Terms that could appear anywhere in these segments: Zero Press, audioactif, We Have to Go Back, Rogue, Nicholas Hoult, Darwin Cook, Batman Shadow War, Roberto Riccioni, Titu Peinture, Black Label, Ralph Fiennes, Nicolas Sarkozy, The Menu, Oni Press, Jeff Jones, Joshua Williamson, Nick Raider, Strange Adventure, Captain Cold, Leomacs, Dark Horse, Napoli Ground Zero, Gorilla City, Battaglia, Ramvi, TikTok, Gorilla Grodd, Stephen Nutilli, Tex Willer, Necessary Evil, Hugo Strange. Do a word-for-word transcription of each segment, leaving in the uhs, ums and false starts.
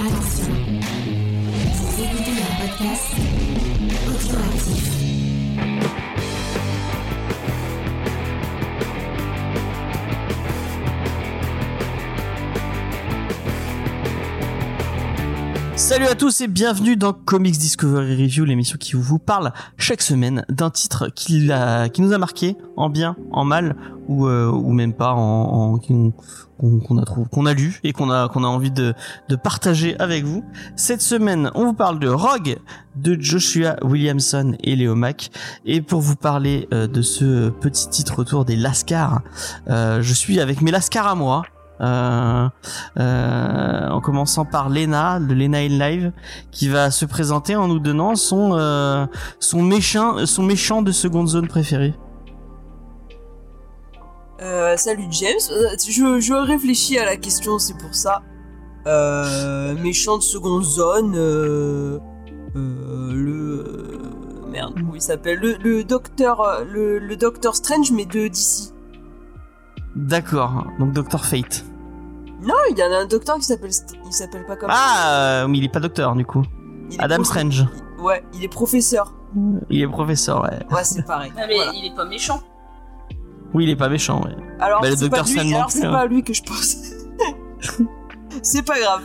Attention, vous écoutez un podcast audioactif. Salut à tous et bienvenue dans Comics Discovery Review, l'émission qui vous parle chaque semaine d'un titre qui, a, qui nous a marqué en bien, en mal ou, euh, ou même pas, en, en, qu'on, qu'on, a, qu'on a lu et qu'on a, qu'on a envie de, de partager avec vous. Cette semaine, on vous parle de Rogue de Joshua Williamson et Leomacs. Et pour vous parler euh, de ce petit titre autour des Lascars, euh, je suis avec mes Lascars à moi. Euh, euh, en commençant par Lena de Lena in Live, qui va se présenter en nous donnant son euh, son méchant son méchant de seconde zone préféré. Euh, salut James, je je réfléchis à la question, c'est pour ça. Euh, méchant de seconde zone, euh, euh, le euh, merde, comment il s'appelle, le le docteur le le docteur Strange, mais de D C. D'accord, donc Docteur Fate. Non, il y en a un docteur qui s'appelle... Il s'appelle pas comme... Ah, mais il est pas docteur, du coup. Adam prof... Strange. Il... Ouais, il est professeur. Il est professeur, ouais. Ouais, c'est pareil. Non, mais voilà. Il est pas méchant. Oui, il est pas méchant, ouais. Alors, bah, c'est, le pas, lui, alors plus, c'est ouais. pas lui que je pense. C'est pas grave.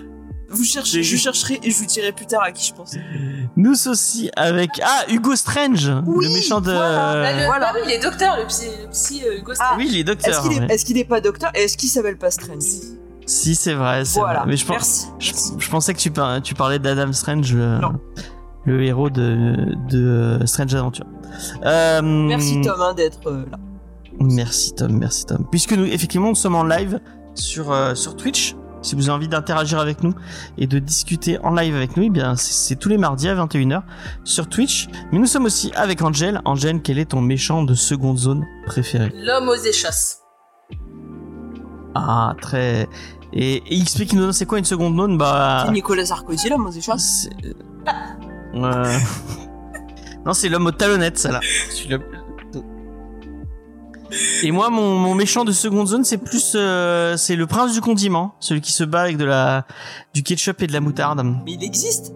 Vous cherchez, je chercherai et je vous dirai plus tard à qui je pense. Nous aussi avec... Ah, Hugo Strange, oui, le méchant de... Voilà, bah le... voilà. Ah oui, il est docteur, le psy, le psy euh, Hugo Strange. Ah, oui, il est docteur. Est-ce qu'il est, ouais. est-ce qu'il est pas docteur et est-ce qu'il s'appelle pas Strange ? Si, c'est vrai, c'est voilà. vrai. Mais je pense, Merci. Je, je pensais que tu parlais, tu parlais d'Adam Strange, le, le héros de, de Strange Adventure. Euh, merci Tom hein, d'être euh, là. Merci Tom, merci Tom. Puisque nous, effectivement, nous sommes en live sur, euh, sur Twitch. Si vous avez envie d'interagir avec nous et de discuter en live avec nous, eh bien c'est, c'est tous les mardis à vingt et une heures sur Twitch. Mais nous sommes aussi avec Angel. Angel, quel est ton méchant de seconde zone préféré ? L'homme aux échasses. Ah, très... Et, et X P qui nous donne, c'est quoi une seconde zone ? Bah... C'est Nicolas Sarkozy, l'homme aux échasses. C'est... Euh... non, c'est l'homme aux talonnettes, ça, là. Et moi, mon, mon méchant de seconde zone, c'est plus, euh, c'est le prince du condiment, celui qui se bat avec de la, du ketchup et de la moutarde. Mais il existe ?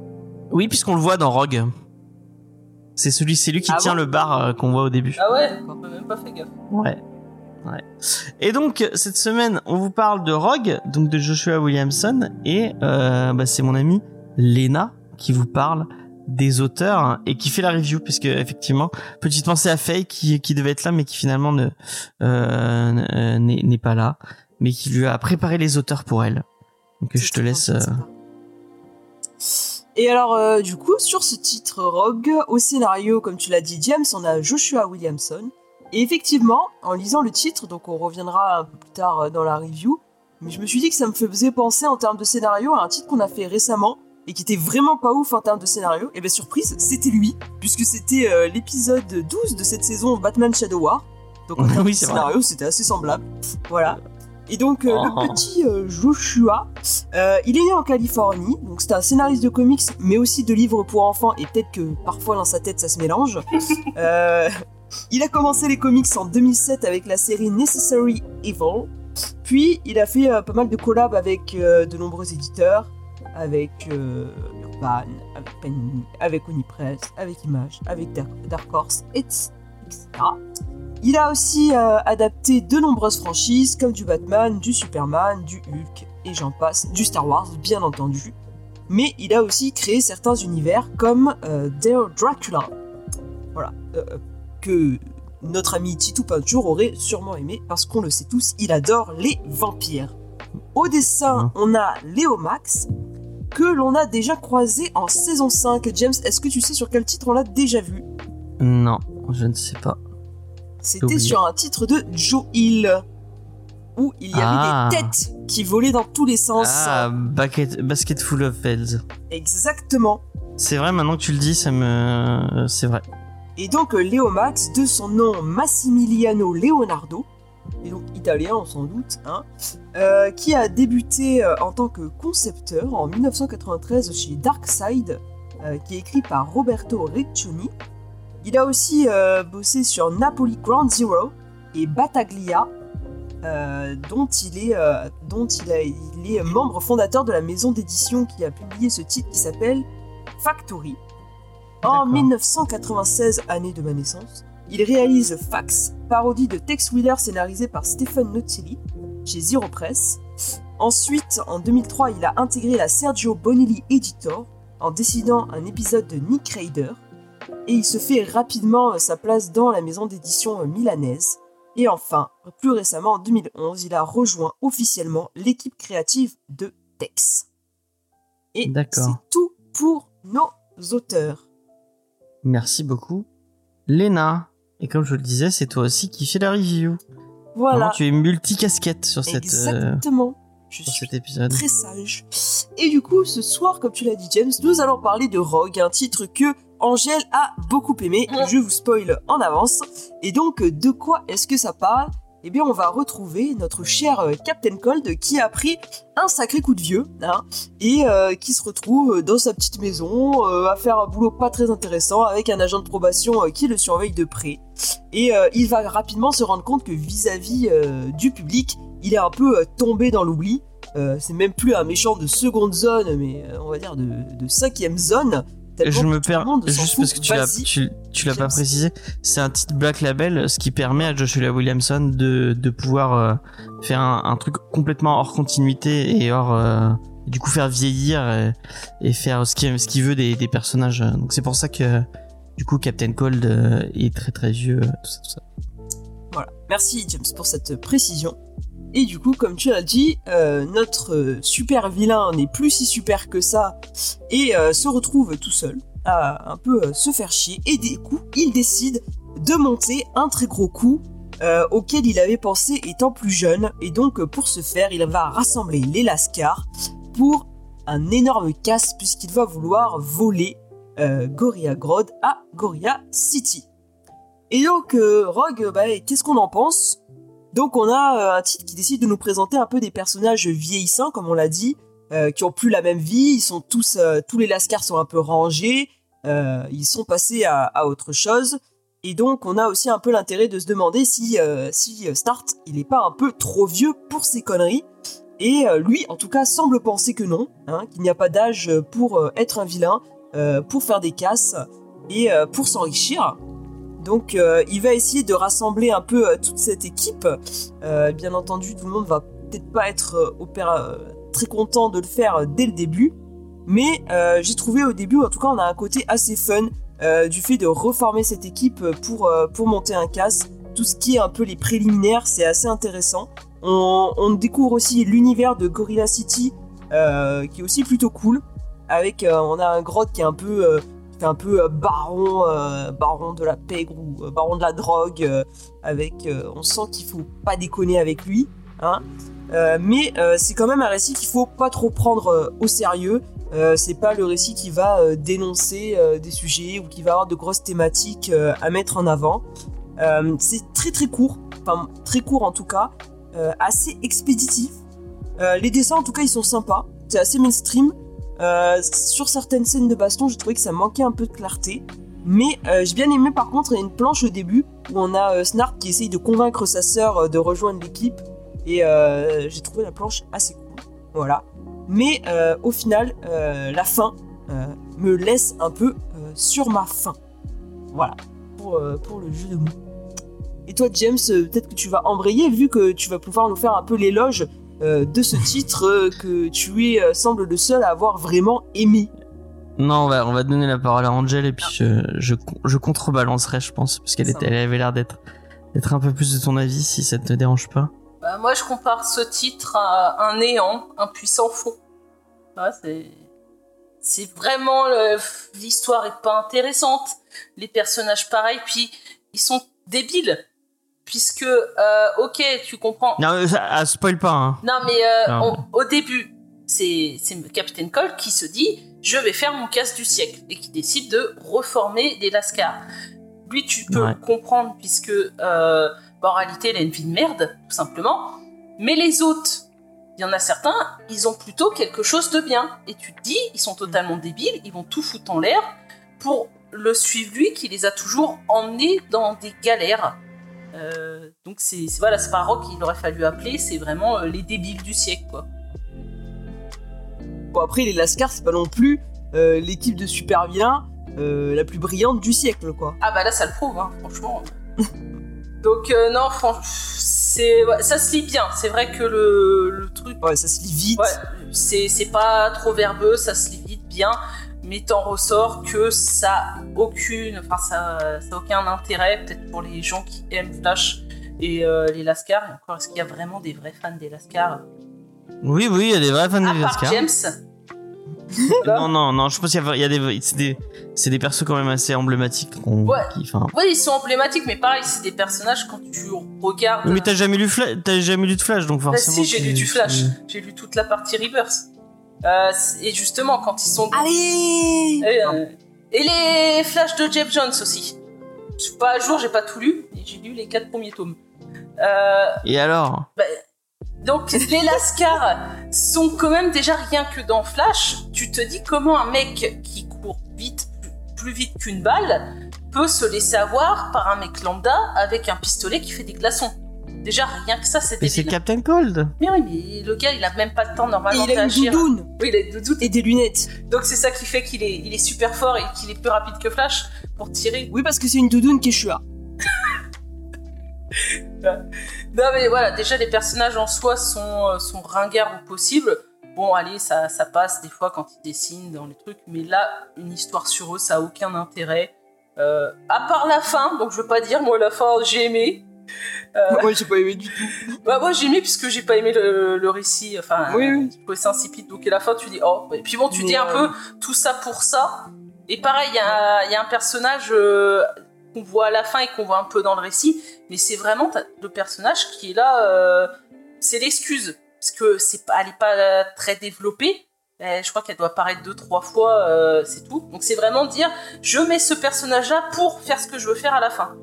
Oui, puisqu'on le voit dans Rogue. C'est celui, c'est lui qui ah tient bon le bar euh, qu'on voit au début. Ah ouais ? On peut même pas faire gaffe. Ouais. Ouais. Et donc cette semaine, on vous parle de Rogue, donc de Joshua Williamson, et euh, bah, c'est mon amie Lena qui vous parle des auteurs et qui fait la review, puisque effectivement petite pensée à Faye qui qui devait être là mais qui finalement ne euh, n'est, n'est pas là, mais qui lui a préparé les auteurs pour elle, donc c'est je te laisse euh... Et alors euh, du coup sur ce titre Rogue, au scénario comme tu l'as dit James, on a Joshua Williamson, et effectivement en lisant le titre, donc on reviendra un peu plus tard dans la review, mais je me suis dit que ça me faisait penser en termes de scénario à un titre qu'on a fait récemment et qui était vraiment pas ouf en termes de scénario, et bien surprise, c'était lui, puisque c'était euh, l'épisode douze de cette saison Batman Shadow War, donc en termes oui, de scénario, vrai. C'était assez semblable, voilà. Et donc, euh, oh. le petit euh, Joshua, euh, il est né en Californie, donc c'est un scénariste de comics, mais aussi de livres pour enfants, et peut-être que parfois dans sa tête ça se mélange. euh, il a commencé les comics en deux mille sept avec la série Necessary Evil, puis il a fait euh, pas mal de collabs avec euh, de nombreux éditeurs, avec euh, Urban, avec Penny, avec Oni Press, avec Image, avec Dark Horse, et cetera. Il a aussi euh, adapté de nombreuses franchises comme du Batman, du Superman, du Hulk, et j'en passe, du Star Wars, bien entendu. Mais il a aussi créé certains univers comme euh, Dear Dracula, voilà, euh, que notre ami Titu Peinture aurait sûrement aimé, parce qu'on le sait tous, il adore les vampires. Au dessin, on a Leomacs, que l'on a déjà croisé en saison cinq. James, est-ce que tu sais sur quel titre on l'a déjà vu ? Non, je ne sais pas. C'était sur un titre de Joe Hill, où il y avait ah. des têtes qui volaient dans tous les sens. Ah, bucket, Basket Full of Bells. Exactement. C'est vrai, maintenant que tu le dis, ça me... c'est vrai. Et donc, Leomacs, de son nom Massimiliano Leonardo, et donc italien, on s'en doute, hein, euh, qui a débuté euh, en tant que concepteur en dix-neuf cent quatre-vingt-treize chez Darkside, euh, qui est écrit par Roberto Riccioni. Il a aussi euh, bossé sur Napoli Ground Zero et Battaglia, euh, dont, il est, euh, dont il, a, il est membre fondateur de la maison d'édition qui a publié ce titre qui s'appelle Factory. D'accord. En dix-neuf cent quatre-vingt-seize, année de ma naissance, il réalise Fax, parodie de Tex Willer scénarisée par Stephen Nutilli chez Zero Press. Ensuite, en deux mille trois, il a intégré la Sergio Bonelli Editor en dessinant un épisode de Nick Raider, et il se fait rapidement euh, sa place dans la maison d'édition euh, milanaise. Et enfin, plus récemment, en deux mille onze, il a rejoint officiellement l'équipe créative de Tex. Et D'accord. c'est tout pour nos auteurs. Merci beaucoup, Lena. Et comme je le disais, c'est toi aussi qui fais la review. Voilà. Vraiment, tu es multi-casquette sur, cette, Exactement. Euh, je sur suis cet épisode. Très sage. Et du coup, ce soir, comme tu l'as dit, James, nous allons parler de Rogue, un titre que Angèle a beaucoup aimé. Je vous spoil en avance. Et donc, de quoi est-ce que ça parle ? Eh bien, on va retrouver notre cher euh, Captain Cold qui a pris un sacré coup de vieux hein, et euh, qui se retrouve dans sa petite maison euh, à faire un boulot pas très intéressant avec un agent de probation euh, qui le surveille de près. Et euh, il va rapidement se rendre compte que vis-à-vis euh, du public, il est un peu euh, tombé dans l'oubli. Euh, c'est même plus un méchant de seconde zone, mais euh, on va dire de, de cinquième zone. Je me perds, juste parce que tu l'as, tu, tu l'as pas précisé, c'est un titre Black Label, ce qui permet à Joshua Williamson de, de pouvoir euh, faire un, un truc complètement hors continuité et hors, euh, du coup faire vieillir et, et faire ce qu'il, ce qu'il veut des, des personnages. Donc c'est pour ça que du coup Captain Cold euh, est très très vieux, tout ça, tout ça. Voilà, merci James pour cette précision. Et du coup, comme tu l'as dit, euh, notre super vilain n'est plus si super que ça et euh, se retrouve tout seul à un peu euh, se faire chier. Et du coup, il décide de monter un très gros coup euh, auquel il avait pensé étant plus jeune. Et donc, pour ce faire, il va rassembler les Lascars pour un énorme casse puisqu'il va vouloir voler euh, Gorilla Grodd à Gorilla City. Et donc, euh, Rogue, bah, qu'est-ce qu'on en pense ? Donc on a euh, un titre qui décide de nous présenter un peu des personnages vieillissants, comme on l'a dit, euh, qui ont plus la même vie, ils sont tous, euh, tous les Lascars sont un peu rangés, euh, ils sont passés à, à autre chose, et donc on a aussi un peu l'intérêt de se demander si, euh, si Start, il n'est pas un peu trop vieux pour ses conneries, et euh, lui en tout cas semble penser que non, hein, qu'il n'y a pas d'âge pour euh, être un vilain, euh, pour faire des casses, et euh, pour s'enrichir. Donc euh, il va essayer de rassembler un peu euh, toute cette équipe. Euh, bien entendu, tout le monde va peut-être pas être euh, opéra- euh, très content de le faire euh, dès le début. Mais euh, j'ai trouvé au début, en tout cas, on a un côté assez fun euh, du fait de reformer cette équipe pour, euh, pour monter un casse. Tout ce qui est un peu les préliminaires, c'est assez intéressant. On, on découvre aussi l'univers de Gorilla City, euh, qui est aussi plutôt cool. Avec, euh, on a un grotte qui est un peu... Euh, C'est un peu euh, baron, euh, baron de la pègre ou euh, baron de la drogue. Euh, avec, euh, on sent qu'il faut pas déconner avec lui, hein. Euh, mais euh, c'est quand même un récit qu'il faut pas trop prendre euh, au sérieux. Euh, c'est pas le récit qui va euh, dénoncer euh, des sujets ou qui va avoir de grosses thématiques euh, à mettre en avant. Euh, c'est très très court, enfin très court en tout cas, euh, assez expéditif. Euh, les dessins en tout cas ils sont sympas, c'est assez mainstream. Euh, sur certaines scènes de baston, j'ai trouvé que ça manquait un peu de clarté, mais euh, j'ai bien aimé par contre, il y a une planche au début où on a euh, Snark qui essaye de convaincre sa sœur euh, de rejoindre l'équipe, et euh, j'ai trouvé la planche assez cool, voilà. Mais euh, au final, euh, la fin euh, me laisse un peu euh, sur ma faim, voilà, pour, euh, pour le jeu de mots. Et toi James, euh, peut-être que tu vas embrayer vu que tu vas pouvoir nous faire un peu l'éloge Euh, de ce titre euh, que tu es euh, semble le seul à avoir vraiment aimé. Non, on va, on va donner la parole à Angel et puis je, je, je contrebalancerai, je pense, parce qu'elle était, elle avait l'air d'être, d'être un peu plus de ton avis, si ça ne te dérange pas. Bah, moi, je compare ce titre à un néant, un puissant fond. Ouais, c'est, c'est vraiment... Le, l'histoire n'est pas intéressante. Les personnages, pareil, puis ils sont débiles. Puisque, euh, ok, tu comprends. Non, ça, ça spoil pas. Hein. Non, mais euh, non. On, au début, c'est, c'est Captain Cold qui se dit « Je vais faire mon casse du siècle » et qui décide de reformer des Lascars. Lui, tu peux ouais. le comprendre puisque, euh, bah, en réalité, il a une vie de merde, tout simplement. Mais les autres, il y en a certains, ils ont plutôt quelque chose de bien. Et tu te dis, ils sont totalement débiles, ils vont tout foutre en l'air pour le suivre lui qui les a toujours emmenés dans des galères. Euh, donc c'est, c'est, voilà, c'est pas un rock qu'il aurait fallu appeler, c'est vraiment euh, les débiles du siècle, quoi. Bon, après les Lascars, c'est pas non plus euh, l'équipe de super vilains euh, la plus brillante du siècle, quoi. Ah bah là ça le prouve, hein, franchement. Donc euh, non, franchement, c'est, ouais, ça se lit bien. C'est vrai que le, le truc, ouais, ça se lit vite. Ouais, c'est, c'est pas trop verbeux, ça se lit vite bien. Mais t'en ressort que ça aucune, enfin ça, ça a aucun intérêt, peut-être pour les gens qui aiment Flash et euh, les Lascars. Et encore, est-ce qu'il y a vraiment des vrais fans des Lascars ? Oui, oui, il y a des vrais fans à des Lascars. James. non, non, non, je pense qu'il y a, il y a des, c'est des, c'est des persos quand même assez emblématiques. On, ouais. Qui, ouais, ils sont emblématiques, mais pareil, c'est des personnages quand tu regardes. Mais t'as jamais lu Flash, t'as jamais lu de Flash, donc forcément. Bah, si, j'ai lu du Flash, j'ai lu toute la partie Rebirth. Euh, et justement quand ils sont allez et, euh, et les Flash de Jeff Jones aussi, je suis pas à jour, j'ai pas tout lu, j'ai lu les quatre premiers tomes euh, et alors bah, donc les Lascars sont quand même, déjà rien que dans Flash tu te dis comment un mec qui court vite, plus vite qu'une balle, peut se laisser avoir par un mec lambda avec un pistolet qui fait des glaçons. Déjà, rien que ça, c'est débile. Mais c'est Captain Cold. Mais oui, mais le gars, il a même pas le temps normalement d'agir. Il a une doudoune. Oui, il a une doudoune et des lunettes. Donc c'est ça qui fait qu'il est, il est super fort et qu'il est plus rapide que Flash pour tirer. Oui, parce que c'est une doudoune qui est chua. Non mais voilà, déjà les personnages en soi sont, sont ringards au possible. Bon, allez, ça, ça passe des fois quand ils dessinent dans les trucs. Mais là, une histoire sur eux, ça a aucun intérêt. Euh, à part la fin, donc je veux pas dire, moi la fin, j'ai aimé. Euh... Moi j'ai pas aimé du tout. Bah moi j'ai aimé puisque j'ai pas aimé le, le récit. Enfin, oui, oui. Je trouvais ça insipide. Donc à la fin tu dis oh. Et puis bon, tu mais dis un euh... peu tout ça pour ça. Et pareil, il y a, y a un personnage euh, qu'on voit à la fin et qu'on voit un peu dans le récit, mais c'est vraiment le personnage qui est là. Euh, c'est l'excuse parce que c'est pas, elle est pas très développée. Eh, je crois qu'elle doit apparaître deux trois fois, euh, c'est tout. Donc c'est vraiment dire je mets ce personnage là pour faire ce que je veux faire à la fin.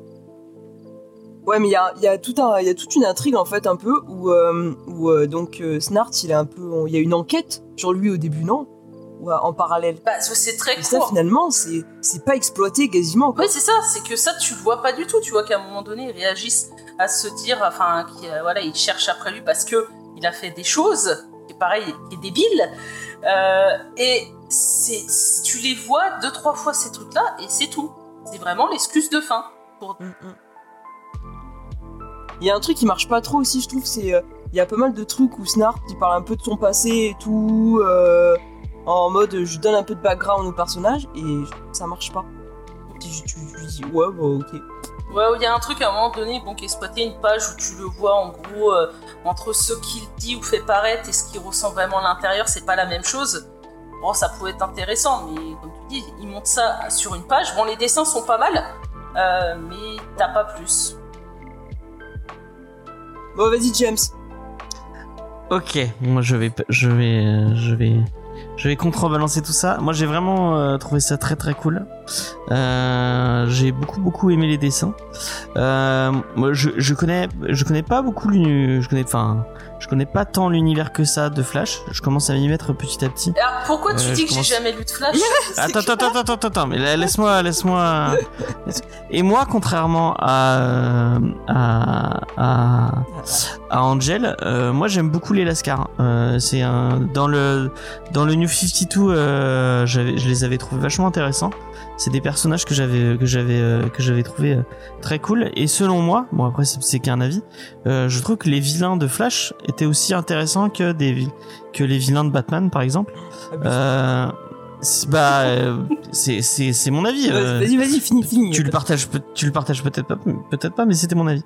Ouais, mais il y a, y a tout un, il y a toute une intrigue en fait un peu où, euh, où euh, donc euh, Snart, il a un peu, il y a une enquête sur lui au début, non ? Ou en parallèle. Bah c'est très et court. Ça finalement c'est c'est pas exploité quasiment, quoi. Oui c'est ça, c'est que ça tu le vois pas du tout, tu vois qu'à un moment donné ils réagissent à se dire, enfin qu'il, voilà, ils cherchent après lui parce que il a fait des choses qui pareil qui est débile euh, et c'est, tu les vois deux trois fois ces trucs là et c'est tout. C'est vraiment l'excuse de fin pour. Mm-mm. Il y a un truc qui marche pas trop aussi, je trouve, c'est il euh, y a pas mal de trucs où Snart il parle un peu de son passé et tout euh, en mode je donne un peu de background au personnage et ça marche pas. Tu lui dis ouais bah ok. Ouais, il y a un truc à un moment donné bon qui est exploité, une page où tu le vois en gros euh, entre ce qu'il dit ou fait paraître et ce qu'il ressent vraiment à l'intérieur, c'est pas la même chose. Bon, ça pouvait être intéressant, mais comme tu dis, il monte ça sur une page. Bon, les dessins sont pas mal, euh, mais t'as pas plus. Bon, vas-y James. Ok, moi je vais, je vais, je vais, je vais contrebalancer tout ça. Moi j'ai vraiment euh, trouvé ça très très cool. Euh, j'ai beaucoup beaucoup aimé les dessins. Euh, moi je, je connais, je connais pas beaucoup l'univers, je connais, enfin, je connais pas tant l'univers que ça de Flash. Je commence à m'y mettre petit à petit. Alors pourquoi tu euh, dis que commence... j'ai jamais lu de Flash ? Attends, attends, attends, attends, attends, mais là, laisse-moi, laisse-moi. Et moi, contrairement à à à, à Angel, euh, moi j'aime beaucoup les Lascars. Euh, c'est un dans le dans le New cinquante-deux, euh, j'avais, je les avais trouvés vachement intéressants. C'est des personnages que j'avais que j'avais euh, que j'avais trouvé euh, très cool et selon moi, bon après c'est, c'est qu'un avis, euh, je trouve que les vilains de Flash étaient aussi intéressants que des que les vilains de Batman par exemple. Euh, c'est, bah euh, c'est c'est c'est mon avis. Euh, vas-y vas-y finis finis. Tu le partages tu le partages peut-être pas peut-être pas mais c'était mon avis.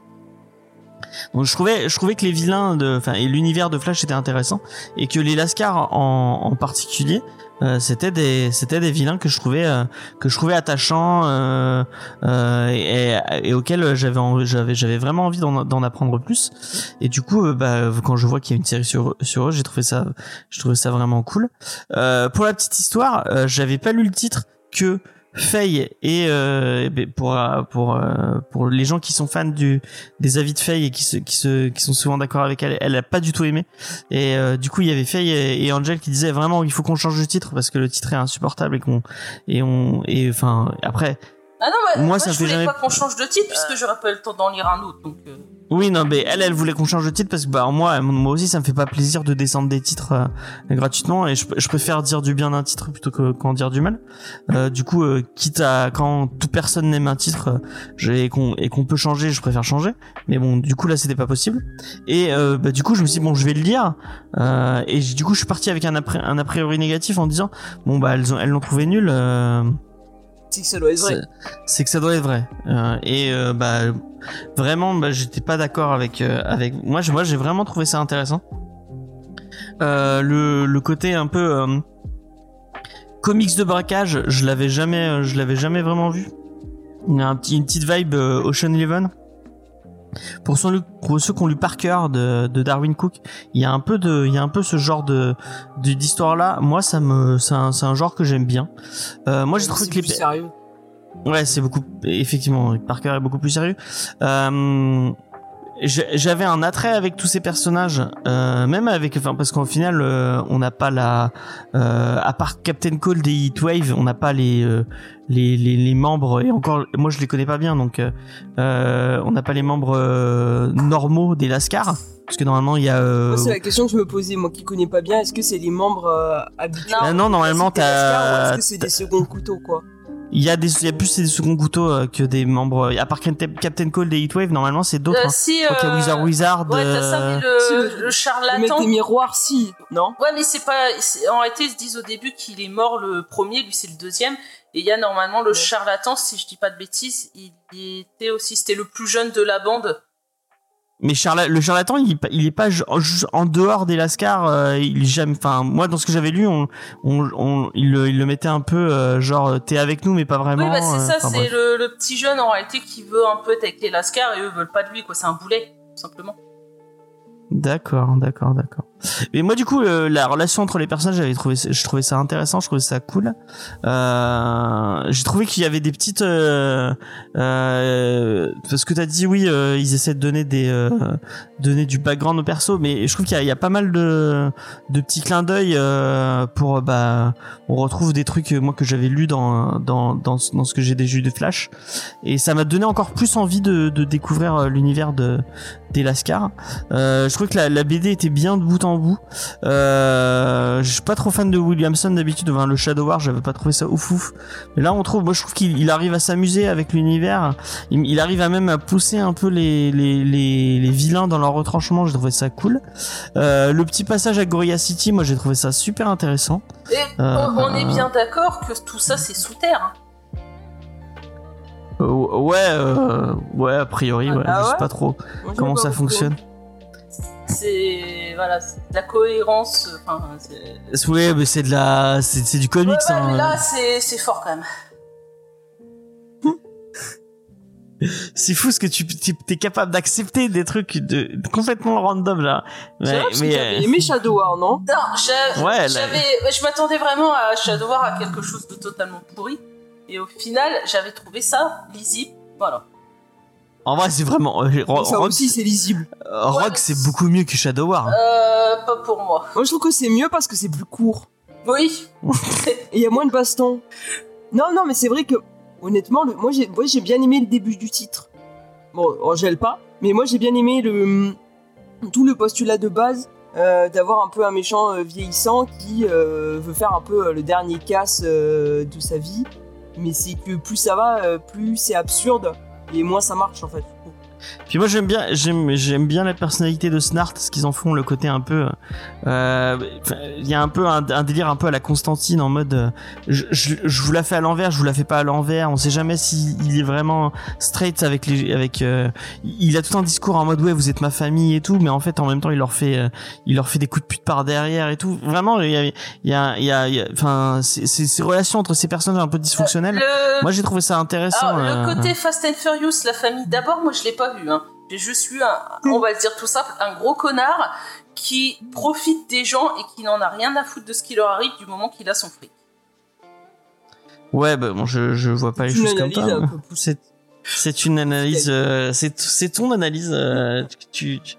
Donc je trouvais je trouvais que les vilains de enfin et l'univers de Flash était intéressant et que les Lascars en en particulier euh, c'était des c'était des vilains que je trouvais euh, que je trouvais attachants euh, euh, et, et auxquels j'avais en, j'avais j'avais vraiment envie d'en, d'en apprendre plus et du coup euh, bah quand je vois qu'il y a une série sur sur eux j'ai trouvé ça je trouvais ça vraiment cool. Euh, pour la petite histoire euh, j'avais pas lu le titre que Faye et euh, pour pour pour les gens qui sont fans du des avis de Faye et qui se qui se qui sont souvent d'accord avec elle, elle a pas du tout aimé et euh, du coup il y avait Faye et, et Angel qui disaient vraiment il faut qu'on change de titre parce que le titre est insupportable et qu'on et on et enfin après Ah non, bah, moi, moi ça je voulais jamais... pas qu'on change de titre, puisque euh... j'aurais pas eu le temps d'en lire un autre. Donc, euh... oui, non, mais elle, elle voulait qu'on change de titre, parce que bah, moi, moi aussi, ça me fait pas plaisir de descendre des titres euh, gratuitement, et je, je préfère dire du bien d'un titre plutôt que, qu'en dire du mal. Euh, du coup, euh, quitte à quand toute personne n'aime un titre euh, j'ai, et, qu'on, et qu'on peut changer, je préfère changer. Mais bon, du coup, là, c'était pas possible. Et euh, bah, du coup, je me suis dit, bon, je vais le lire. Euh, et du coup, je suis parti avec un, appré- un a priori négatif en disant, bon, bah, elles, ont, elles l'ont trouvé nul. Euh, C'est que ça doit être vrai. C'est, c'est que ça doit être vrai. Euh, et euh, bah vraiment, bah, j'étais pas d'accord avec euh, avec. Moi, je, moi, j'ai vraiment trouvé ça intéressant. Euh, le le côté un peu euh, comics de braquage, je l'avais jamais, je l'avais jamais vraiment vu. Il y a un petit, une petite vibe euh, Ocean Eleven. Pour, son, pour ceux qui ont lu Parker de, de Darwin Cook, il y a un peu de, il y a un peu ce genre de, de d'histoire là. Moi, ça me, c'est un, c'est un genre que j'aime bien. Euh, moi, j'ai trouvé c'est que les plus sérieux. Ouais, c'est beaucoup. Effectivement, Parker est beaucoup plus sérieux. Euh, j'avais un attrait avec tous ces personnages, euh, même avec, enfin, parce qu'en final, euh, on n'a pas la, euh, à part Captain Cold et Heatwave, on n'a pas les, euh, les, les, les membres, et encore, moi je les connais pas bien, donc, euh, on n'a pas les membres, euh, normaux des Lascars. Parce que normalement il y a. Euh... Moi, c'est la question que je me posais, moi qui connais pas bien, est-ce que c'est les membres, euh, habituels? Non, non, normalement t'as. Lascars, ou est-ce que c'est t'as... des seconds couteaux, quoi? Il y a des, il y a plus des seconds couteaux euh, que des membres. Euh, à part Captain Cold et Heatwave, normalement c'est d'autres. Euh, hein. Si, euh... okay, Wizard Wizard. Ouais, t'as ça, mais le, si, le, le charlatan. Le mec des miroirs, si. Non? Ouais, mais c'est pas, c'est, en réalité, ils se disent au début qu'il est mort le premier, lui c'est le deuxième. Et il y a normalement le ouais. charlatan, si je dis pas de bêtises, il était aussi, c'était le plus jeune de la bande. Mais Charla- le charlatan, il, il est pas ju- ju- en dehors des Lascars, euh, il est jamais. Enfin, moi, dans ce que j'avais lu, on, on, on, il, le, il le mettait un peu euh, genre t'es avec nous, mais pas vraiment. Oui, bah c'est ça, euh, c'est le, le petit jeune en réalité qui veut un peu être avec les Lascars et eux veulent pas de lui, quoi. C'est un boulet, tout simplement. D'accord, d'accord, d'accord. Mais moi, du coup, euh, la relation entre les personnages, j'avais trouvé, je trouvais ça intéressant, je trouvais ça cool. Euh, j'ai trouvé qu'il y avait des petites, euh, euh, parce que t'as dit oui, euh, ils essaient de donner des, euh, donner du background aux persos, mais je trouve qu'il y a, il y a pas mal de, de petits clins d'œil euh, pour, bah, on retrouve des trucs moi que j'avais lu dans, dans, dans, dans ce que j'ai déjà eu de Flash, et ça m'a donné encore plus envie de, de découvrir l'univers de, des Lascars. Euh, je trouvais que la, la B D était bien de bout en bout. Euh, je suis pas trop fan de Williamson d'habitude, enfin, le Shadow War, j'avais pas trouvé ça ouf ouf. Mais là, on trouve, moi je trouve qu'il il arrive à s'amuser avec l'univers. Il, il arrive à même à pousser un peu les les les, les vilains dans leur retranchement. J'ai trouvé ça cool. Euh, le petit passage à Gorilla City, moi j'ai trouvé ça super intéressant. Et euh, on est bien d'accord que tout ça c'est sous terre. Euh, ouais, euh, ouais, a priori, ah, ouais, ah, je sais ouais. pas trop moi, comment pas ça fonctionne. Coup. C'est voilà, c'est de la cohérence. Enfin, c'est... Oui, mais c'est de la, c'est, c'est du comics. Ouais, ouais, hein. Mais là, c'est, c'est fort quand même. C'est fou ce que tu t'es capable d'accepter des trucs de, de complètement random là. C'est ouais, vrai, mais j'avais aimé Shadow War, non? Non, j'a... ouais, j'avais, là... je m'attendais vraiment à Shadow War, à quelque chose de totalement pourri. Et au final, j'avais trouvé ça lisible. Voilà. En vrai, c'est vraiment. Euh, Rogue, ça aussi, c'est lisible. Euh, ouais, Rogue, c'est beaucoup mieux que Shadow War. Euh, pas pour moi. Moi, je trouve que c'est mieux parce que c'est plus court. Oui. Et il y a moins de baston. Non, non, mais c'est vrai que, honnêtement, le, moi, j'ai, moi, j'ai bien aimé le début du titre. Bon, on gèle pas, mais moi, j'ai bien aimé le tout le postulat de base euh, d'avoir un peu un méchant euh, vieillissant qui euh, veut faire un peu euh, le dernier casse euh, de sa vie. Mais c'est que plus ça va, euh, plus c'est absurde. Et moins ça marche en fait. Puis moi j'aime bien j'aime j'aime bien la personnalité de Snart, ce qu'ils en font, le côté un peu euh, il y a un peu un, un délire un peu à la Constantine en mode euh, je, je je vous la fais à l'envers, je vous la fais pas à l'envers, on sait jamais si il est vraiment straight avec les avec euh, il a tout un discours en mode ouais vous êtes ma famille et tout, mais en fait en même temps il leur fait euh, il leur fait des coups de pute par derrière et tout. Vraiment il y a il y a il y a enfin c'est, c'est ces relations entre ces personnages un peu dysfonctionnelles. Le... Moi j'ai trouvé ça intéressant. Alors, euh, le côté euh, Fast and Furious, la famille d'abord, moi je l'ai pas vu, hein. J'ai juste vu un, on va le dire tout simple, un gros connard qui profite des gens et qui n'en a rien à foutre de ce qui leur arrive du moment qu'il a son fric. Ouais, bah bon, je, je vois pas c'est les choses comme ça. C'est, c'est une analyse, euh, c'est, c'est ton analyse. Euh, tu, tu,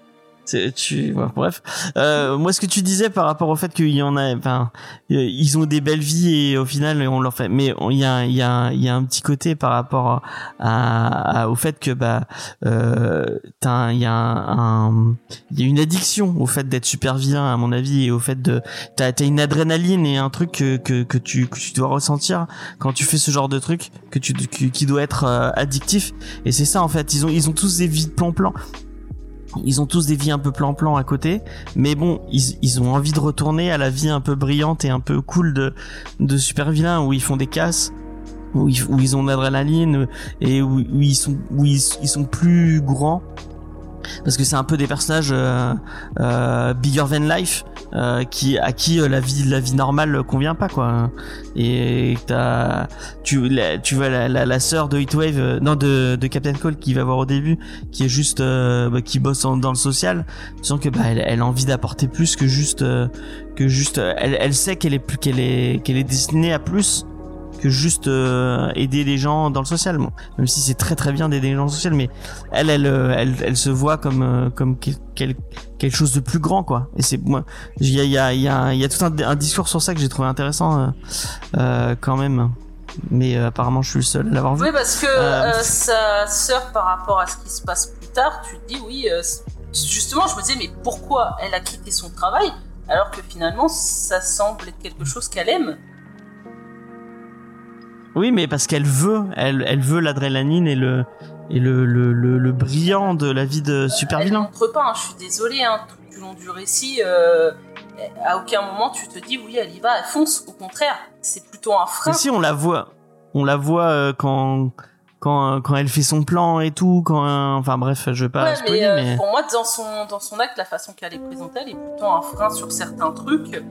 tu ouais, bref euh, moi ce que tu disais par rapport au fait qu'il y en a, enfin ils ont des belles vies et au final on leur fait, mais il y a il y a il y a un petit côté par rapport à, à au fait que bah euh t'as il y a un il y a une addiction au fait d'être super vilain à mon avis, et au fait de t'as t'as une adrénaline et un truc que que que tu que tu dois ressentir quand tu fais ce genre de truc que tu que, qui doit être euh, addictif, et c'est ça en fait, ils ont ils ont tous des vies de plan plan. Ils ont tous des vies un peu plan-plan à côté, mais bon, ils, ils ont envie de retourner à la vie un peu brillante et un peu cool de, de super vilains, où ils font des casses, où ils, où ils ont de l'adrénaline, et où, où ils sont, où ils, ils sont plus grands. Parce que c'est un peu des personnages euh, euh, bigger than life, euh, qui à qui euh, la vie la vie normale convient pas quoi. Et t'as tu la, tu vois la la, la sœur de Heatwave, euh, non de de Captain Cold qui va voir au début, qui est juste euh, bah, qui bosse en, dans le social, sachant que bah elle, elle a envie d'apporter plus que juste euh, que juste euh, elle elle sait qu'elle est plus qu'elle est qu'elle est destinée à plus que juste euh, aider les gens dans le social, bon, même si c'est très très bien d'aider les gens dans le social, mais elle elle elle, elle, elle se voit comme euh, comme quel, quel, quelque chose de plus grand quoi, et c'est moi il y a il y a il y a il y a tout un, un discours sur ça que j'ai trouvé intéressant euh, euh, quand même, mais euh, apparemment je suis le seul à l'avoir vu. Oui, parce que euh, euh, sa sœur, par rapport à ce qui se passe plus tard, tu te dis oui euh, justement je me disais mais pourquoi elle a quitté son travail alors que finalement ça semble être quelque chose qu'elle aime. Oui, mais parce qu'elle veut, elle, elle veut l'adrénaline et le et le le le, le brillant de la vie de super vilain. Elle n'entre pas, hein, je suis désolée, hein, tout du long du récit, euh, à aucun moment tu te dis oui, elle y va, elle fonce. Au contraire, c'est plutôt un frein. Mais si on la voit, on la voit quand quand quand elle fait son plan et tout, quand enfin bref, je vais pas ouais, spoiler, mais, euh, mais pour moi dans son dans son acte, la façon qu'elle est présentée, elle est plutôt un frein sur certains trucs.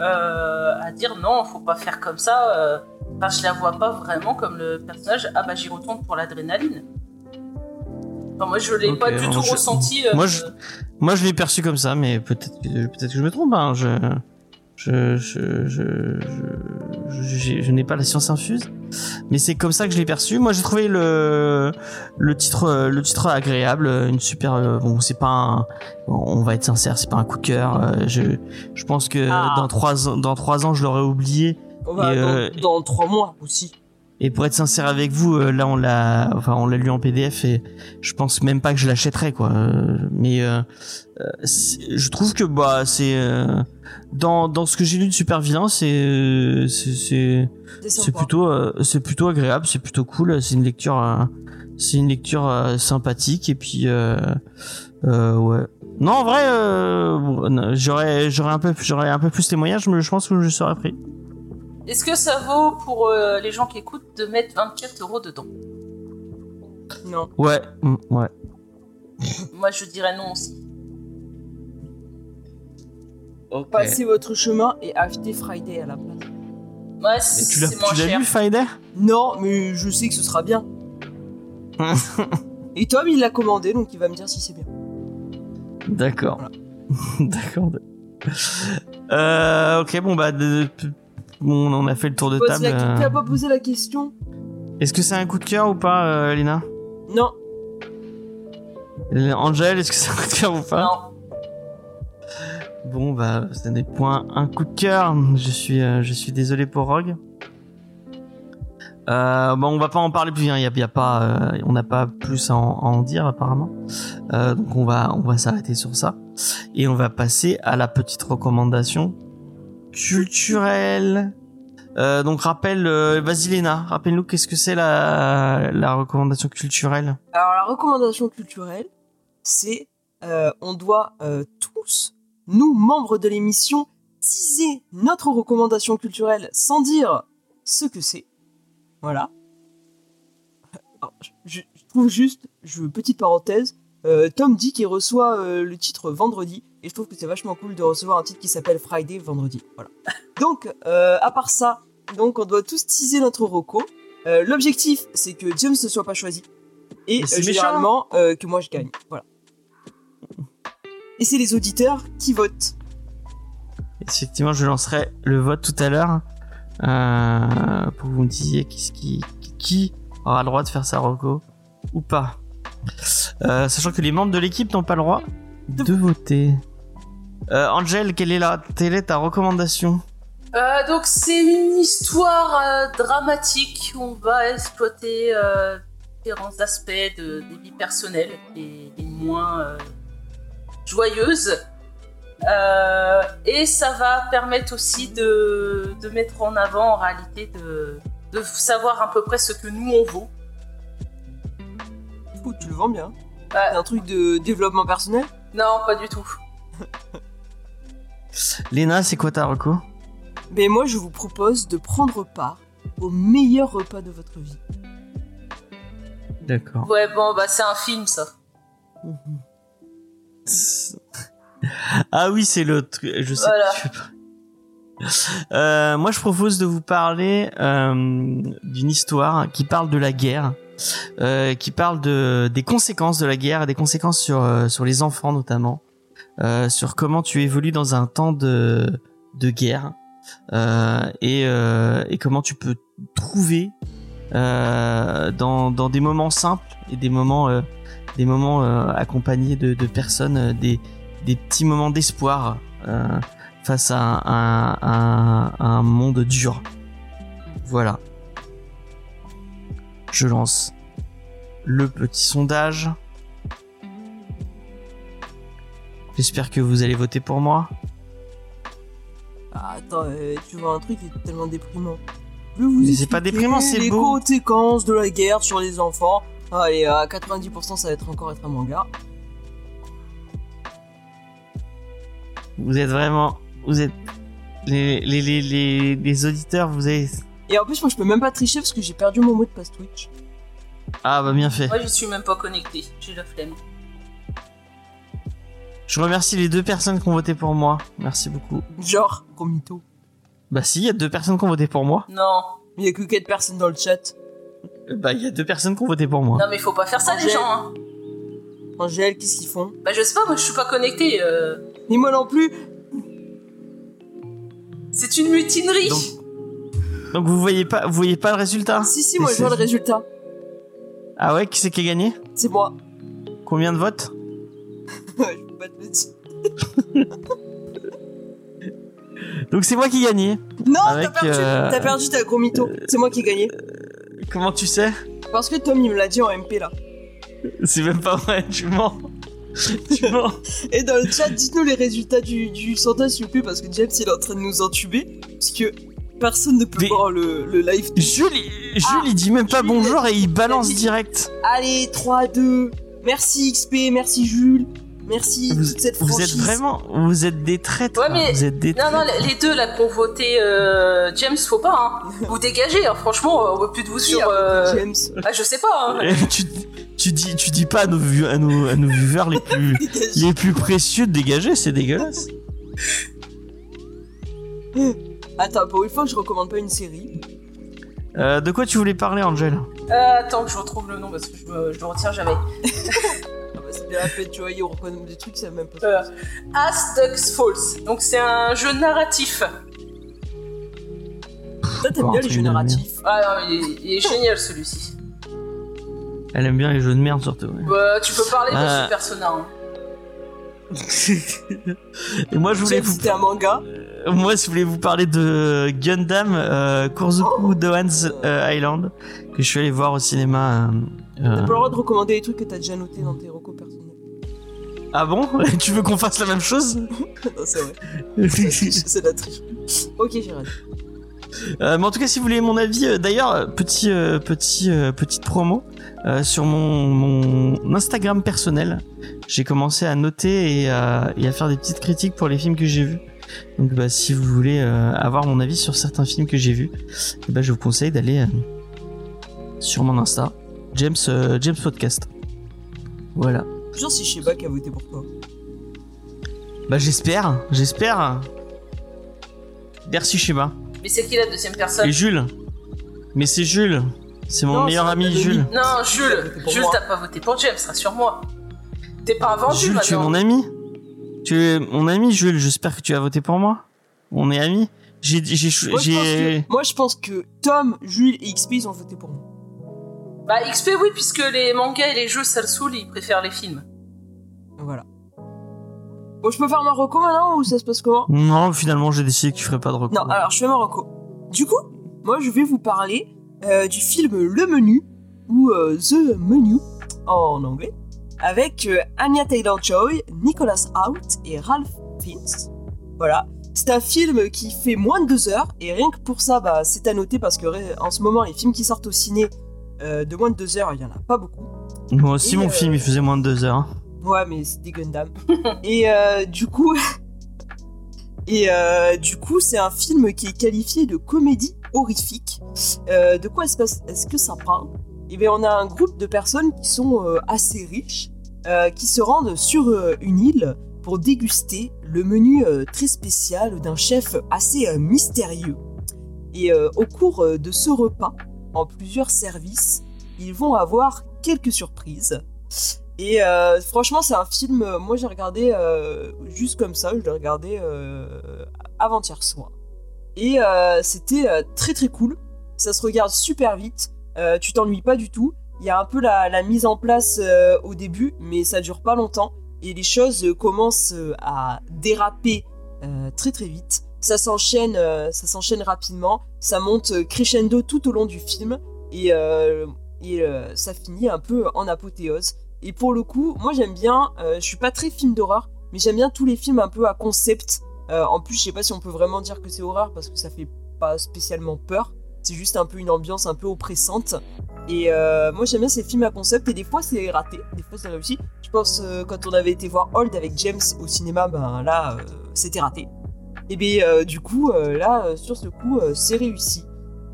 Euh, à dire non, faut pas faire comme ça. Euh, enfin, je la vois pas vraiment comme le personnage. Ah bah j'y retourne pour l'adrénaline. Enfin, moi je l'ai okay, pas du tout je... ressenti. Euh, moi je, moi je l'ai perçu comme ça, mais peut-être que peut-être que je me trompe. Hein. Je, je, je, je, je, je, je n'ai pas la science infuse, mais c'est comme ça que je l'ai perçu. Moi j'ai trouvé le le titre le titre agréable, une super bon c'est pas un, on va être sincère, c'est pas un coup de cœur. Je je pense que ah. dans trois ans dans trois ans je l'aurais oublié. Bah, et, dans, euh, dans trois mois aussi. Et pour être sincère avec vous, là on l'a enfin on l'a lu en P D F et je pense même pas que je l'achèterais quoi. Mais euh, je trouve que bah c'est euh, dans dans ce que j'ai lu de super vilain, c'est c'est c'est, c'est, c'est plutôt euh, c'est plutôt agréable, c'est plutôt cool, c'est une lecture euh, c'est une lecture euh, sympathique et puis euh, euh, ouais. Non en vrai euh, bon, j'aurais j'aurais un peu j'aurais un peu plus les moyens, je, me, je pense que je serais pris. Est-ce que ça vaut pour euh, les gens qui écoutent de mettre vingt-quatre euros dedans ? Non. Ouais, mmh, ouais. Moi, je dirais non aussi. Okay. Passez votre chemin et achetez Friday à la place. Ouais, c'est, tu l'as, c'est moins tu l'as cher. Lu Friday ? Non, mais je sais que ce sera bien. Et Tom, il l'a commandé, donc il va me dire si c'est bien. D'accord. Voilà. D'accord. Euh, ok, bon, bah... De, de, Bon, on a fait le tour de Pose table. La... Tu n'as pas posé la question. Est-ce que c'est un coup de cœur ou pas, euh, Lena ? Non. Angel, est-ce que c'est un coup de cœur ou pas ? Non. Bon, bah, c'est des points. Un coup de cœur. Je suis, euh, je suis désolé pour Rogue. Euh, bon, on va pas en parler plus. Hein. Y a, y a pas, euh, on n'a pas plus à en, à en dire apparemment. Euh, donc on va, on va s'arrêter sur ça et on va passer à la petite recommandation culturel. Euh, donc rappelle, euh, vas-y Léna, rappelle-nous qu'est-ce que c'est la, la recommandation culturelle. Alors la recommandation culturelle, c'est euh, on doit euh, tous, nous membres de l'émission, teaser notre recommandation culturelle sans dire ce que c'est. Voilà. Alors, je, je trouve juste, je petite parenthèse, euh, Tom dit qu'il reçoit euh, le titre vendredi. Et je trouve que c'est vachement cool de recevoir un titre qui s'appelle Friday vendredi. Voilà. Donc, euh, à part ça, donc on doit tous teaser notre reco. Euh, l'objectif, c'est que James ne soit pas choisi. Et euh, généralement, euh, que moi je gagne. Voilà. Et c'est les auditeurs qui votent. Effectivement, je lancerai le vote tout à l'heure. Euh, pour que vous me disiez qui, qui, qui aura le droit de faire sa reco ou pas. Euh, sachant que les membres de l'équipe n'ont pas le droit. de, de voter. Euh, Angel, quelle est, la... quelle est ta recommandation? Euh, donc c'est une histoire euh, dramatique. On va exploiter euh, différents aspects de, de vie personnelle et, et moins euh, joyeuses. Euh, et ça va permettre aussi de, de mettre en avant en réalité de, de savoir à peu près ce que nous on vaut. Du coup, tu le vends bien. Ouais. C'est un truc de développement personnel? Non, pas du tout. Léna, c'est quoi ta reco? Mais moi, je vous propose de prendre part au meilleur repas de votre vie. D'accord. Ouais, bon, bah c'est un film, ça. Ah oui, c'est le truc. Je sais voilà. pas. Euh, moi, je propose de vous parler euh, d'une histoire qui parle de la guerre, euh, qui parle de des conséquences de la guerre et des conséquences sur euh, sur les enfants notamment, euh, sur comment tu évolues dans un temps de de guerre. Euh, et, euh, et comment tu peux trouver euh, dans, dans des moments simples et des moments, euh, des moments euh, accompagnés de, de personnes euh, des, des petits moments d'espoir euh, face à un, un, un, un monde dur. Voilà. Je lance le petit sondage. J'espère que vous allez voter pour moi. Ah, attends, euh, tu vois un truc qui est tellement déprimant. Je vous Mais c'est pas déprimant, c'est les beau. Les conséquences de la guerre sur les enfants. Allez, à quatre-vingt-dix pour cent, ça va être encore être un manga. Vous êtes vraiment, vous êtes les les les les, les auditeurs, vous avez. Et en plus, moi, je peux même pas tricher parce que j'ai perdu mon mot de passe Twitch. Ah bah bien fait. Moi, je suis même pas connecté. J'ai la flemme. Je remercie les deux personnes qui ont voté pour moi. Merci beaucoup. Genre, comme mytho. Bah si, il y a deux personnes qui ont voté pour moi. Non. Il y a que quatre personnes dans le chat. Bah il y a deux personnes qui ont voté pour moi. Non mais faut pas faire ça Angèle. Les gens. Hein. Angèle, qu'est-ce qu'ils font? Bah je sais pas, moi je suis pas connectée. Euh... Ni moi non plus. C'est une mutinerie. Donc, Donc vous voyez pas, vous voyez pas le résultat? Si si, moi je vois le résultat. Ah ouais, qui c'est qui a gagné? C'est moi. Combien de votes? Donc c'est moi qui ai gagné. Non, avec, t'as perdu, euh... t'as perdu ta gros mytho. C'est moi qui ai gagné. Comment tu sais? Parce que Tom il me l'a dit en M P là. C'est même pas vrai, tu mens. Tu mens. Et dans le chat, dites-nous les résultats du, du sondage s'il vous plaît, parce que James il est en train de nous entuber, parce que personne ne peut Mais... voir le, le live. Julie, Julie ah, dit même pas Julie bonjour et il balance dit... direct. Allez, trois deux. Merci X P, merci Jules. Merci vous, toute cette franchise. Vous êtes vraiment, vous êtes des traîtres. Ouais, mais vous êtes des traîtres. Non, non, les deux là qui ont voté euh, James, faut pas, hein. Vous dégagez, hein, franchement, on veut plus de vous sur. Euh... James. Ah, je sais pas, hein. tu, tu, dis, tu dis pas à nos, à nos, à nos viewers les plus, les plus précieux de dégager, c'est dégueulasse. Attends, pour une fois que je recommande pas une série. Euh, de quoi tu voulais parler, Angel? euh, Attends que je retrouve le nom parce que je, me, je le retiens jamais. C'est bien fait, tu vois, ils reconnaissent des trucs, c'est même pas euh, As Ducks Falls, donc c'est un jeu narratif. Toi, t'aimes bien les jeux narratifs. Ah non, il est, il est génial celui-ci. Elle aime bien les jeux de merde surtout. Ouais. Bah, tu peux parler euh... de ce personnage. Hein. Et moi, je voulais vous. C'était un manga. Euh, moi, je voulais vous parler de Gundam euh, Kurzuku oh. Dohan's euh, Island, que je suis allé voir au cinéma. Euh... T'as pas le droit de recommander les trucs que t'as déjà notés dans tes recos personnels. Ah bon? Tu veux qu'on fasse la même chose? Non, c'est vrai. C'est la triche. Ok, j'ai raté. Euh, mais en tout cas, si vous voulez mon avis, euh, d'ailleurs, petit, euh, petit, euh, petite promo euh, sur mon, mon Instagram personnel. J'ai commencé à noter et, euh, et à faire des petites critiques pour les films que j'ai vus. Donc, bah, si vous voulez euh, avoir mon avis sur certains films que j'ai vus, et bah, je vous conseille d'aller euh, sur mon Insta. James, euh, James Podcast. Voilà. Genre si Sheba qui a voté pour toi. Bah j'espère, j'espère. Merci Sheba. Mais c'est qui la deuxième personne? Et Jules. Mais c'est Jules. C'est mon non, meilleur c'est ami Jules. Non Jules, Jules moi. T'as pas voté pour James, rassure-moi. T'es pas invendu Jules, maintenant. Jules, tu es mon ami. Tu es mon ami Jules, j'espère que tu as voté pour moi. On est amis. J'ai, j'ai, j'ai... Moi, je que, moi je pense que Tom, Jules et X P ils ont voté pour moi. Bah X P oui, puisque les mangas et les jeux ça le saoule, ils préfèrent les films. Voilà. Bon, je peux faire ma reco maintenant ou ça se passe comment? Non, finalement, j'ai décidé que tu ferais pas de reco. Non, alors je fais ma reco. Du coup, moi, je vais vous parler euh, du film Le Menu, ou euh, The Menu en anglais, avec euh, Anya Taylor-Joy, Nicholas Hoult et Ralph Fiennes. Voilà. C'est un film qui fait moins de deux heures, et rien que pour ça, bah, c'est à noter, parce que en ce moment, les films qui sortent au ciné euh, de moins de deux heures, il y en a pas beaucoup. Moi aussi, et, mon euh... film, il faisait moins de deux heures. Ouais, mais c'est des Gundam. et euh, du coup, et euh, du coup, c'est un film qui est qualifié de comédie horrifique. Euh, de quoi est-ce, est-ce que ça parle? Eh bien, on a un groupe de personnes qui sont euh, assez riches, euh, qui se rendent sur euh, une île pour déguster le menu euh, très spécial d'un chef assez euh, mystérieux. Et euh, au cours euh, de ce repas, en plusieurs services, ils vont avoir quelques surprises. Et euh, franchement, c'est un film, euh, moi j'ai regardé euh, juste comme ça, je l'ai regardé euh, avant-hier soir. Et euh, c'était euh, très très cool, ça se regarde super vite, euh, tu t'ennuies pas du tout. Il y a un peu la, la mise en place euh, au début, mais ça dure pas longtemps. Et les choses euh, commencent euh, à déraper euh, très très vite. Ça s'enchaîne, euh, ça s'enchaîne rapidement, ça monte euh, crescendo tout au long du film. Et, euh, et euh, ça finit un peu en apothéose. Et pour le coup, moi j'aime bien, euh, je suis pas très film d'horreur, mais j'aime bien tous les films un peu à concept. Euh, en plus, je sais pas si on peut vraiment dire que c'est horreur parce que ça fait pas spécialement peur. C'est juste un peu une ambiance un peu oppressante. Et euh, moi j'aime bien ces films à concept et des fois c'est raté, des fois c'est réussi. Je pense euh, quand on avait été voir Old avec James au cinéma, ben là euh, c'était raté. Et bien euh, du coup, euh, là euh, sur ce coup, euh, c'est réussi.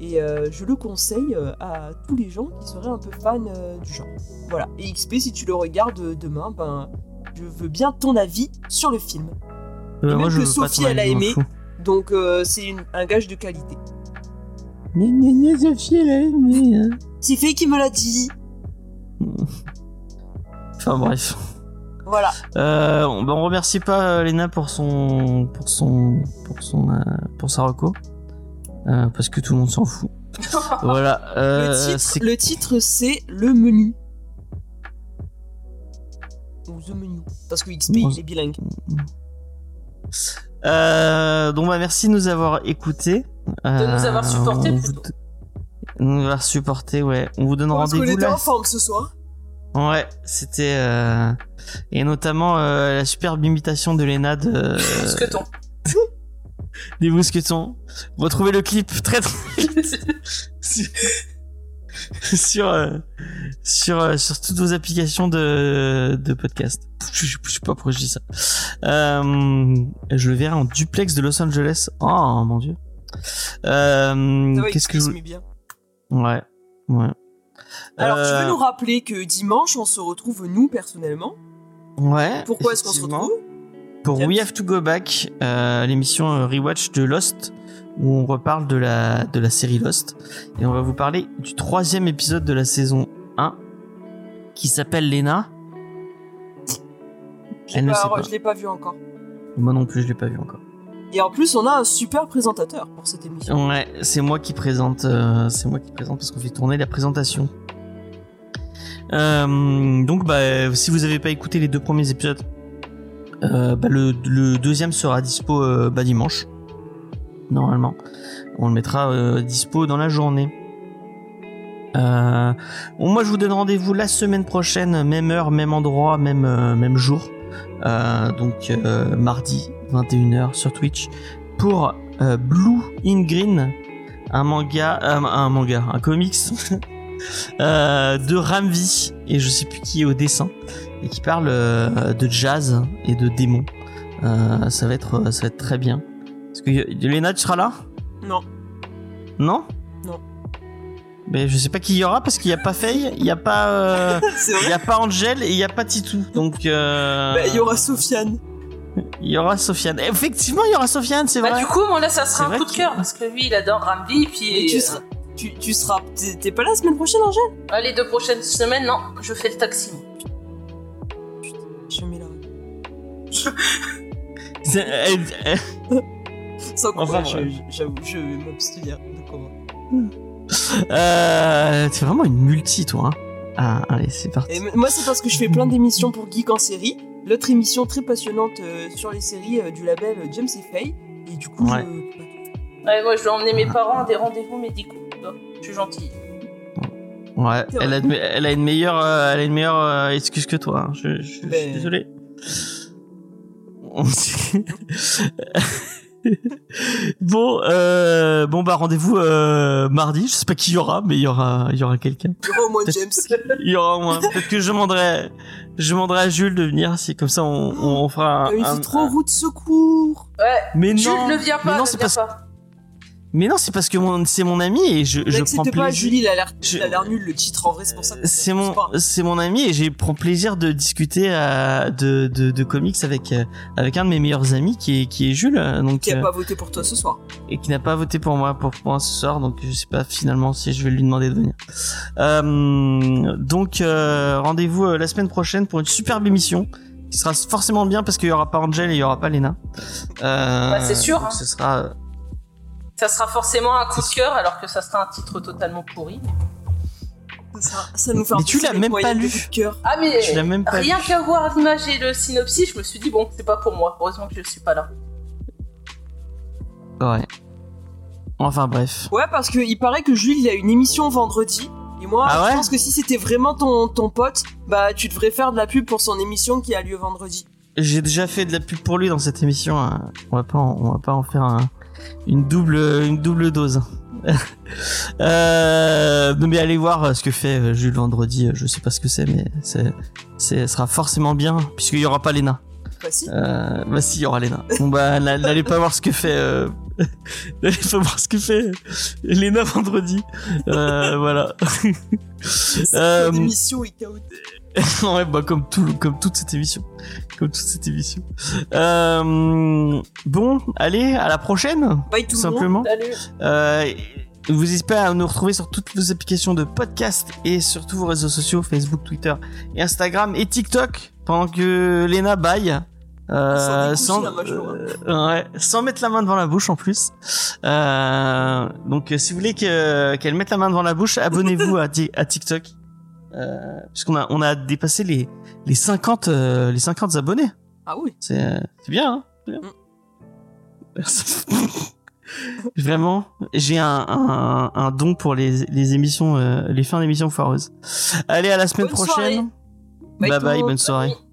Et euh, je le conseille à tous les gens qui seraient un peu fans euh, du genre. Voilà. Et X P, si tu le regardes demain, ben, je veux bien ton avis sur le film. Euh, et moi, même je que Sophie, elle a aimé. Donc, euh, c'est une, un gage de qualité. Gna gna gna, Sophie, elle a aimé. Hein. C'est Faye qui me l'a dit. Enfin, bref. Voilà. Euh, on, ben, on remercie pas Léna pour son. pour son. pour son. Euh, pour sa reco. Euh, parce que tout le monde s'en fout. Voilà. Euh, le, titre, c'est... le titre, c'est Le Menu. Ou The Menu. Parce que X P, bon, il est bilingue. Euh, donc, bah, merci de nous avoir écoutés. Euh, de nous avoir supportés, plutôt. De vous... nous avoir supportés, ouais. On vous donne bon, rendez-vous. Parce qu'on était en forme ce soir. Ouais, c'était. Euh... Et notamment euh, la superbe imitation de Léna de. Euh... Squeton. Des mousquetons. Vous retrouvez le clip très très vite sur sur, euh, sur, euh, sur toutes vos applications de de podcast. Je, je, je sais pas pourquoi je dis ça. Euh, je le verrai en duplex de Los Angeles. Oh mon dieu. Euh, ouais, qu'est-ce que je bien. Ouais, ouais. Alors euh... tu veux nous rappeler que dimanche on se retrouve nous personnellement. Ouais. Pourquoi est-ce qu'on se retrouve? Pour We Have to Go Back, euh, l'émission Rewatch de Lost, où on reparle de la, de la série Lost. Et on va vous parler du troisième épisode de la saison un, qui s'appelle Léna. Je ne l'ai pas vu encore. Moi non plus, je ne l'ai pas vu encore. Et en plus, on a un super présentateur pour cette émission. Ouais, c'est moi qui présente, euh, c'est moi qui présente parce qu'on fait tourner la présentation. Euh, donc, bah, si vous n'avez pas écouté les deux premiers épisodes, Euh, bah le, le deuxième sera dispo euh, bah dimanche normalement. On le mettra euh, dispo dans la journée. Euh, bon, moi je vous donne rendez-vous la semaine prochaine, même heure, même endroit, même euh, même jour. Euh, donc euh, mardi vingt et une heures sur Twitch pour euh, Blue in Green, un manga, euh, un manga, un comics euh, de Ramvi et je sais plus qui est au dessin. Et qui parle euh, de jazz et de démons. Euh, ça va être, ça va être très bien. Est-ce que Léna, tu seras là ? Non. Non ? Non. Mais je sais pas qui y aura parce qu'il y a pas Faye, il y a pas, euh, il y a pas Angèle et il y a pas Titou. Donc. Euh... Bah, il y aura Sofiane. Il y aura Sofiane. Et effectivement, il y aura Sofiane, c'est bah, vrai. Bah du coup, moi là, ça sera c'est un coup de cœur qu'il... parce que lui, il adore Rambi et puis. Et tu seras, tu, tu seras, t'es, t'es pas là la semaine prochaine, Angèle ? Ah, les deux prochaines semaines, non. Je fais le taxi. Je mets la sans enfin, quoi, ouais. je, j'avoue, je vais m'abstenir de comment. Euh, t'es vraiment une multi, toi. Hein. Ah, allez, c'est parti. Et moi, c'est parce que je fais plein d'émissions pour Geek en série, l'autre émission très passionnante euh, sur les séries euh, du label James et Faye. Et du coup, ouais. Je... Ouais, moi, je vais emmener mes parents à des rendez-vous médicaux. Donc, je suis gentille. Ouais, elle a, de, elle a une meilleure, euh, elle a une meilleure euh, excuse que toi. Hein. Je, je, ben... je suis désolé. Bon, euh, bon bah rendez-vous euh, mardi. Je sais pas qui y aura, mais il y aura, il y aura quelqu'un. Il y aura au moins James. Il y aura au moins. Peut-être que je demanderai, je demanderai à Jules de venir. Si comme ça, on, on fera. Un, mais c'est trop un... route secours. Ouais. Mais Jules non, ne vient pas. Mais non, c'est pas. pas. Mais non, c'est parce que mon, c'est mon ami et je, je prends plaisir. Pas Julie, il a l'air, je... il a l'air nul le titre en vrai, c'est pour ça. Que c'est mon, pas. c'est mon ami et j'ai prends plaisir de discuter à, de, de, de comics avec, avec un de mes meilleurs amis qui est, qui est Jules. Donc. Qui n'a euh, pas voté pour toi ce soir. Et qui n'a pas voté pour moi, pour, pour moi ce soir, donc je sais pas finalement si je vais lui demander de venir. Euh, donc, euh, rendez-vous la semaine prochaine pour une superbe émission. Qui sera forcément bien parce qu'il y aura pas Angel et il y aura pas Lena. Euh. Bah, c'est sûr. Hein. Ce sera, ça sera forcément un coup de cœur alors que ça sera un titre totalement pourri. Ça, ça nous fait un mais tu l'as même pas lu. Ah mais tu l'as même pas rien lu. Qu'à voir l'image et le synopsis, je me suis dit bon, c'est pas pour moi. Heureusement que je suis pas là. Ouais. Enfin bref. Ouais, parce que il paraît que Jules il a une émission vendredi et moi ah je ouais pense que si c'était vraiment ton ton pote, bah tu devrais faire de la pub pour son émission qui a lieu vendredi. J'ai déjà fait de la pub pour lui dans cette émission. Hein. On va pas en, on va pas en faire un Une double, une double dose. euh, mais allez voir ce que fait Jules vendredi. Je sais pas ce que c'est, mais c'est, c'est sera forcément bien puisqu'il y aura pas Lena. Bah si. Euh, bah si, il y aura Lena. Bon bah n'allez pas voir ce que fait. Euh, n'allez pas voir ce que fait Lena vendredi. Euh, voilà. C'est euh, une émission est out. Ouais, bah comme tout, comme toute cette émission, comme toute cette émission. Euh, bon, allez, à la prochaine. Bye tout simplement. Le monde. Salut. Euh, vous n'hésitez pas à nous retrouver sur toutes vos applications de podcast et sur tous vos réseaux sociaux, Facebook, Twitter, et Instagram et TikTok. Pendant que Lena baille. Euh, sans, euh, ouais, sans mettre la main devant la bouche en plus. Euh, donc si vous voulez que, qu'elle mette la main devant la bouche, abonnez-vous à, à TikTok. Euh, puisqu'on a on a dépassé les les cinquante euh, les cinquante abonnés. Ah oui. C'est euh, c'est bien. Hein, c'est bien. Mm. Vraiment, j'ai un un un don pour les les émissions euh, les fins d'émissions foireuses. Allez à la semaine bonne prochaine. Soirée. Bye bye, bye, bye bonne soirée. Bye.